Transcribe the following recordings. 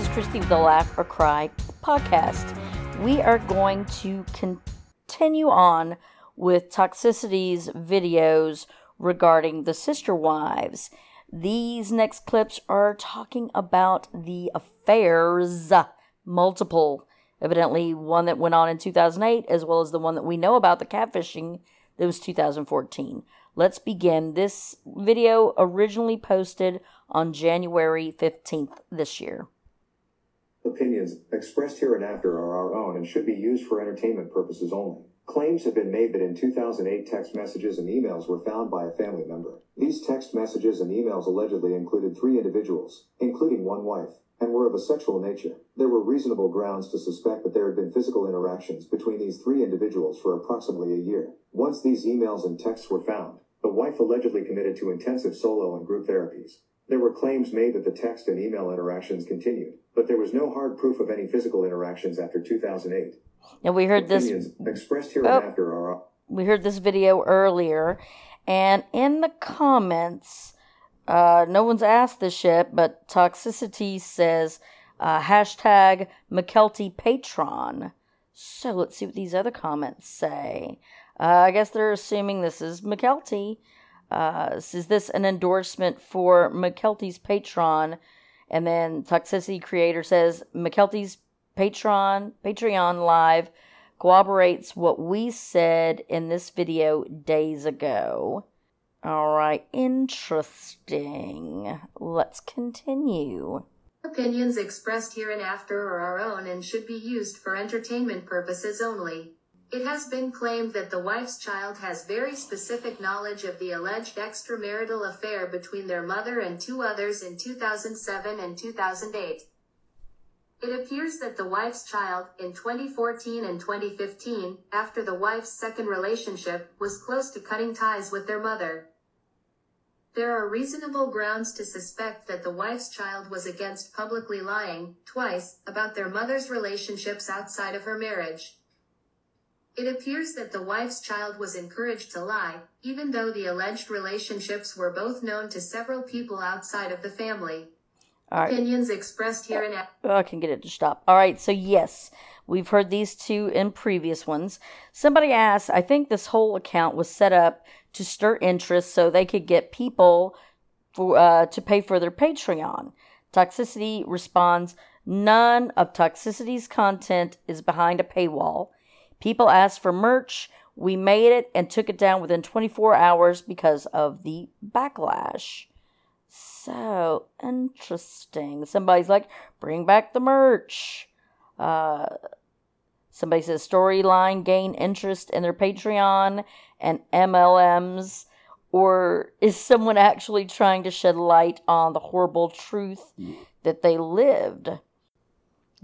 is Christy with the Laugh or Cry podcast. We are going to continue on with Toxicity's videos regarding the Sister Wives. These next clips are talking about the affairs, multiple. Evidently, one that went on in 2008, as well as the one that we know about, the catfishing, that was 2014. Let's begin. This video originally posted on January 15th this year. Opinions expressed here and after are our own and should be used for entertainment purposes only. Claims have been made that in 2008 text messages and emails were found by a family member. These text messages and emails allegedly included 3 individuals, including one wife, and were of a sexual nature. There were reasonable grounds to suspect that there had been physical interactions between these 3 individuals for approximately a year. Once these emails and texts were found, the wife allegedly committed to intensive solo and group therapies. There were claims made that the text and email interactions continued, but there was no hard proof of any physical interactions after 2008. Now we heard this expressed here after our... We heard this video earlier, and in the comments, no one's asked this yet, but Toxicitea says hashtag McKelty Patron. So let's see what these other comments say. I guess they're assuming this is McKelty. Is this an endorsement for McKelty's Patron? And then Toxicity creator says McKelty's Patreon live corroborates what we said in this video days ago. All right, interesting. Let's continue. Opinions expressed hereinafter are our own and should be used for entertainment purposes only. It has been claimed that the wife's child has very specific knowledge of the alleged extramarital affair between their mother and 2 others in 2007 and 2008. It appears that the wife's child, in 2014 and 2015, after the wife's second relationship, was close to cutting ties with their mother. There are reasonable grounds to suspect that the wife's child was against publicly lying, twice, about their mother's relationships outside of her marriage. It appears that the wife's child was encouraged to lie, even though the alleged relationships were both known to several people outside of the family. All right. Opinions expressed here and oh, I can get it to stop. All right, so yes, we've heard these 2 in previous ones. Somebody asked, I think this whole account was set up to stir interest so they could get people to pay for their Patreon. Toxicity responds, none of Toxicity's content is behind a paywall. People asked for merch. We made it and took it down within 24 hours because of the backlash. So interesting. Somebody's like, bring back the merch. Somebody says storyline gain interest in their Patreon and MLMs. Or is someone actually trying to shed light on the horrible truth that they lived?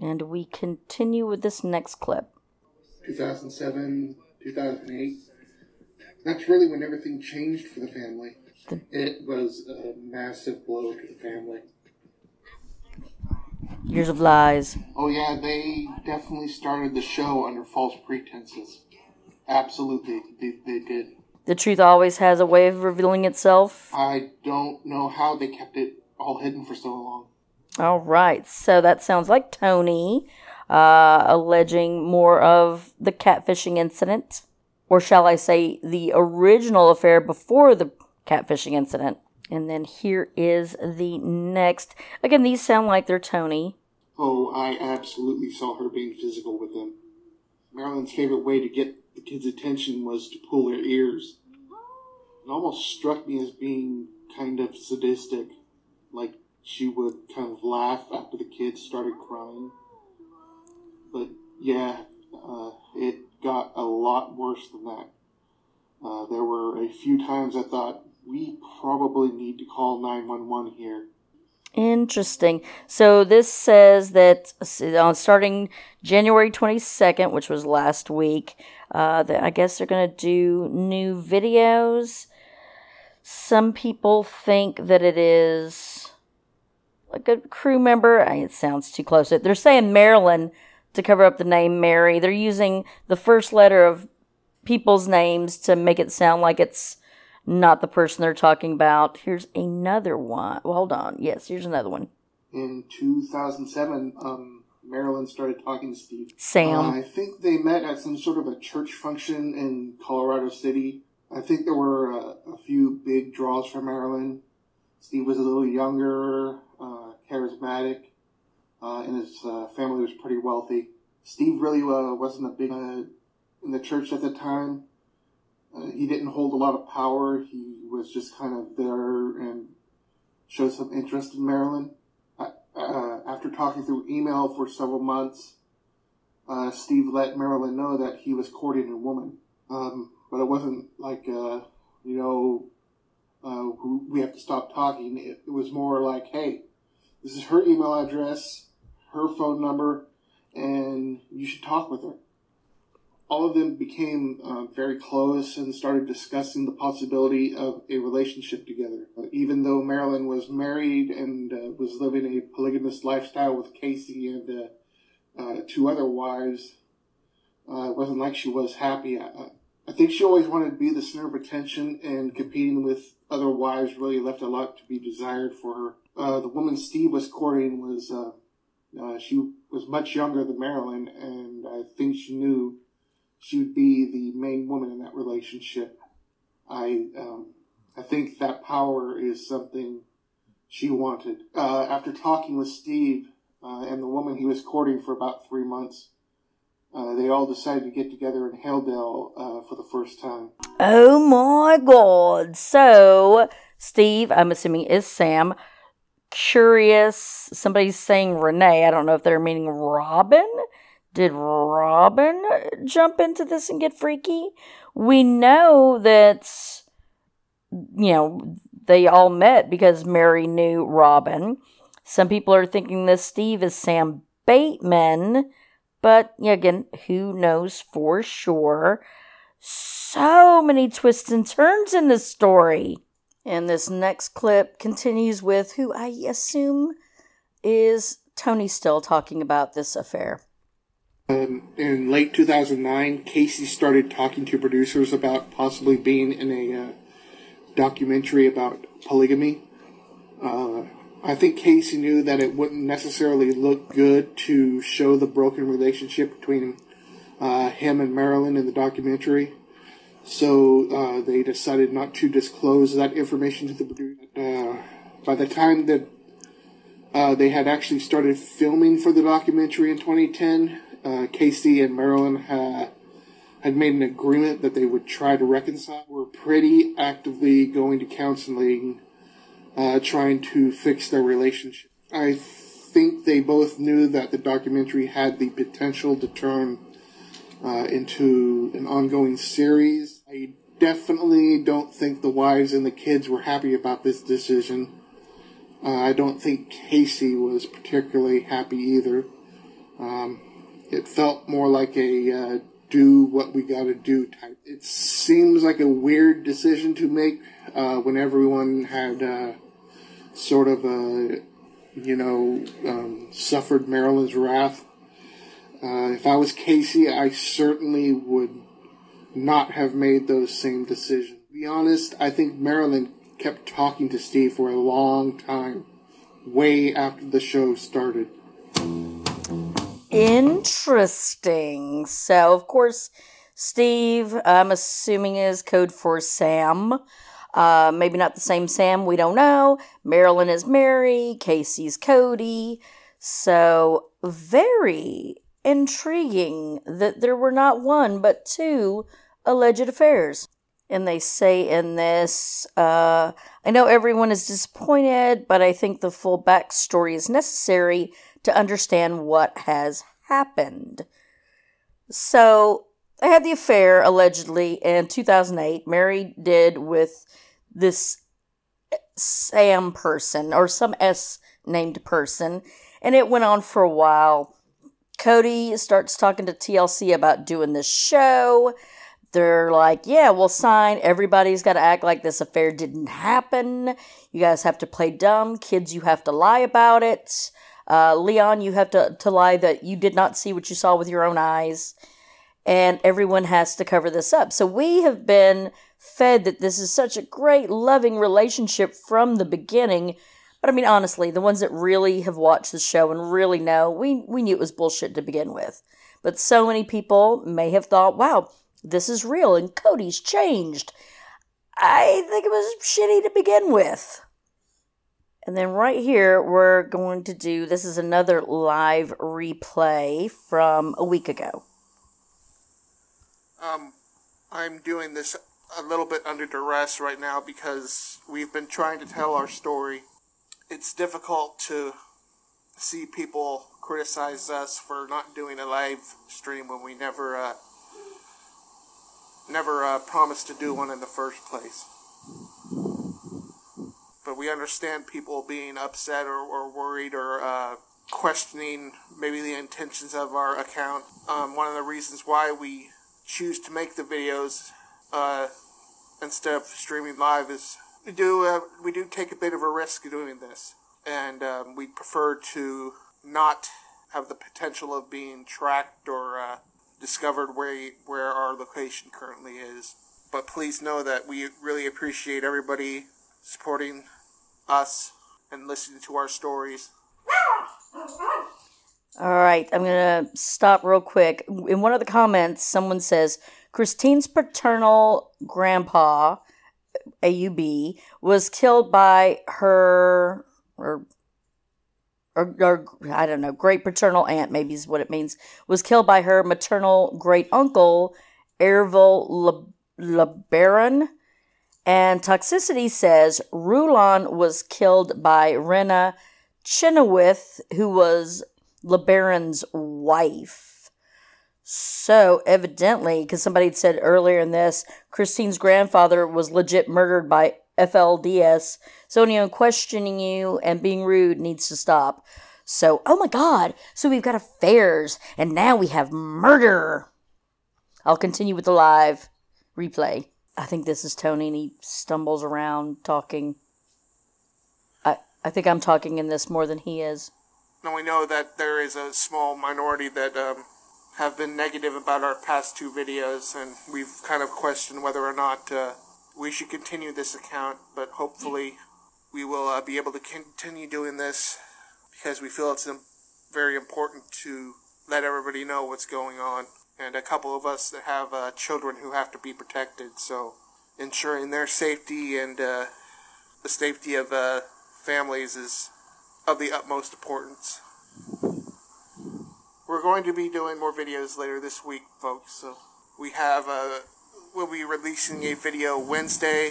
And we continue with this next clip. 2007, 2008. That's really when everything changed for the family. It was a massive blow to the family. Years of lies. Oh yeah, they definitely started the show under false pretenses. Absolutely, they did. The truth always has a way of revealing itself. I don't know how they kept it all hidden for so long. All right, so that sounds like Tony alleging more of the catfishing incident. Or shall I say the original affair before the catfishing incident. And then here is the next. Again, these sound like they're Tony. Oh, I absolutely saw her being physical with them. Marilyn's favorite way to get the kids' attention was to pull their ears. It almost struck me as being kind of sadistic. Like she would kind of laugh after the kids started crying. But yeah, it got a lot worse than that. There were a few times I thought, we probably need to call 911 here. Interesting. So this says that starting January 22nd, which was last week, that I guess they're going to do new videos. Some people think that it is like a crew member. It sounds too close. They're saying Marilyn to cover up the name Meri. They're using the first letter of people's names to make it sound like it's not the person they're talking about. Here's another one. Well, hold on. Yes, here's another one. in 2007, Marilyn started talking to Steve. Sam. I think they met at some sort of a church function in Colorado City. I think there were a few big draws for Marilyn. Steve was a little younger, charismatic, and his family was pretty wealthy. Steve really wasn't a big in the church at the time. He didn't hold a lot of power. He was just kind of there and showed some interest in Marilyn. After talking through email for several months, Steve let Marilyn know that he was courting a woman. But it wasn't like, we have to stop talking. It was more like, hey, this is her email address, her phone number, and you should talk with her. All of them became very close and started discussing the possibility of a relationship together. Even though Marilyn was married and was living a polygamous lifestyle with Casey and two other wives, it wasn't like she was happy. I think she always wanted to be the center of attention, and competing with other wives really left a lot to be desired for her. The woman Steve was courting was, she was much younger than Marilyn, and I think she knew she would be the main woman in that relationship. I think that power is something she wanted. After talking with Steve and the woman he was courting for about 3 months, they all decided to get together in Hilldale for the first time. Oh my God! So Steve, I'm assuming, is Sam. Curious. Somebody's saying Renee. I don't know if they're meaning Robin. Did Robin jump into this and get freaky? We know that, they all met because Meri knew Robin. Some people are thinking this Steve is Sam Bateman, but again, who knows for sure? So many twists and turns in this story. And this next clip continues with who I assume is Tony still talking about this affair. In late 2009, Casey started talking to producers about possibly being in a documentary about polygamy. I think Casey knew that it wouldn't necessarily look good to show the broken relationship between him and Marilyn in the documentary, so they decided not to disclose that information to the producer. By the time that they had actually started filming for the documentary in 2010... Casey and Marilyn had made an agreement that they would try to reconcile. Were pretty actively going to counseling, trying to fix their relationship. I think they both knew that the documentary had the potential to turn into an ongoing series. I definitely don't think the wives and the kids were happy about this decision. I don't think Casey was particularly happy either. It felt more like a do what we gotta do type. It seems like a weird decision to make when everyone had sort of, suffered Marilyn's wrath. If I was Casey, I certainly would not have made those same decisions. To be honest, I think Marilyn kept talking to Steve for a long time, way after the show started. Interesting. So, of course, Steve, I'm assuming, is code for Sam. Maybe not the same Sam. We don't know. Marilyn is Meri. Casey's Cody. So, very intriguing that there were not one, but two alleged affairs. And they say in this, I know everyone is disappointed, but I think the full backstory is necessary to understand what has happened. So, I had the affair, allegedly, in 2008. Meri did with this Sam person, or some S-named person, and it went on for a while. Cody starts talking to TLC about doing this show. They're like, yeah, we'll sign. Everybody's got to act like this affair didn't happen. You guys have to play dumb. Kids, you have to lie about it. Leon, you have to lie that you did not see what you saw with your own eyes. And everyone has to cover this up. So we have been fed that this is such a great, loving relationship from the beginning. But I mean, honestly, the ones that really have watched the show and really know, we knew it was bullshit to begin with. But so many people may have thought, wow, this is real and Cody's changed. I think it was shitty to begin with. And then right here, we're going to do, this is another live replay from a week ago. I'm doing this a little bit under duress right now because we've been trying to tell our story. It's difficult to see people criticize us for not doing a live stream when we never promised to do one in the first place. But we understand people being upset or worried or questioning maybe the intentions of our account. One of the reasons why we choose to make the videos instead of streaming live is we do take a bit of a risk doing this. And we prefer to not have the potential of being tracked or discovered where our location currently is. But please know that we really appreciate everybody supporting us and listening to our stories. All right, I'm going to stop real quick. In one of the comments, someone says, Christine's paternal grandpa, AUB, was killed by her, or I don't know, great paternal aunt, maybe is what it means, was killed by her maternal great uncle, Ervil LeBaron. And Toxicitea says Rulon was killed by Rena Chenoweth, who was LeBaron's wife. So, evidently, because somebody had said earlier in this, Christine's grandfather was legit murdered by FLDS. So, anyone questioning you and being rude needs to stop. So, oh my God, so we've got affairs, and now we have murder. I'll continue with the live replay. I think this is Tony, and he stumbles around talking. I think I'm talking in this more than he is. And we know that there is a small minority that have been negative about our past two videos, and we've kind of questioned whether or not we should continue this account, but hopefully we will be able to continue doing this because we feel it's very important to let everybody know what's going on. And a couple of us that have children who have to be protected, so ensuring their safety and the safety of families is of the utmost importance. We're going to be doing more videos later this week, folks, so we'll be releasing a video Wednesday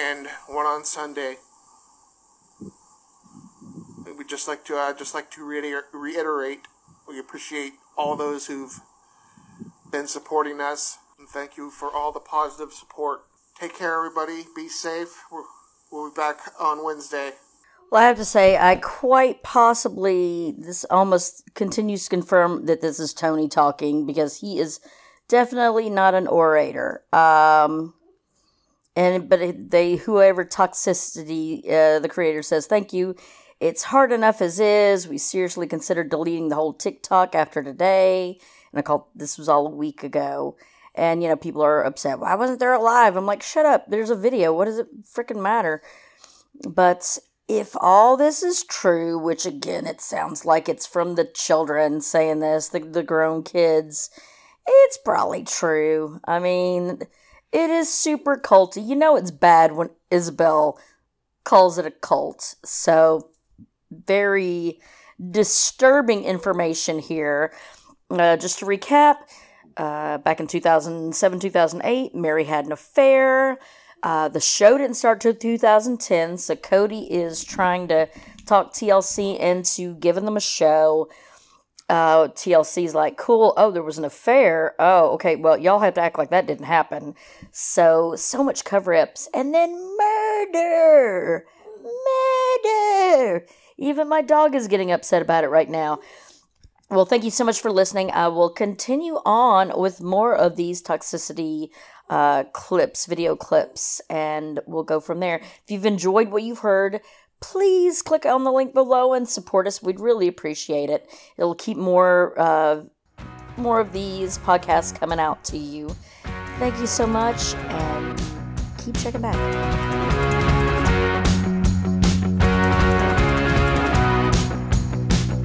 and one on Sunday. We'd just like to reiterate we appreciate all those who've been supporting us, and thank you for all the positive support. Take care, everybody. Be safe. We'll be back on Wednesday. Well, I have to say, this almost continues to confirm that this is Tony talking, because he is definitely not an orator. Whoever Toxicity, the creator, says, thank you. It's hard enough as is. We seriously considered deleting the whole TikTok after today. And this was all a week ago. And, you know, people are upset. Why wasn't there a live? I'm like, shut up. There's a video. What does it freaking matter? But if all this is true, which again, it sounds like it's from the children saying this, the grown kids, it's probably true. I mean, it is super culty. You know it's bad when Isabel calls it a cult. So, very disturbing information here. Just to recap, back in 2007, 2008, Meri had an affair. The show didn't start till 2010, so Cody is trying to talk TLC into giving them a show. TLC's like, cool, oh, there was an affair. Oh, okay, well, y'all have to act like that didn't happen. So much cover-ups. And then murder! Murder! Even my dog is getting upset about it right now. Well, thank you so much for listening. I will continue on with more of these Toxicity clips, video clips, and we'll go from there. If you've enjoyed what you've heard, please click on the link below and support us. We'd really appreciate it. It'll keep more of these podcasts coming out to you. Thank you so much, and keep checking back.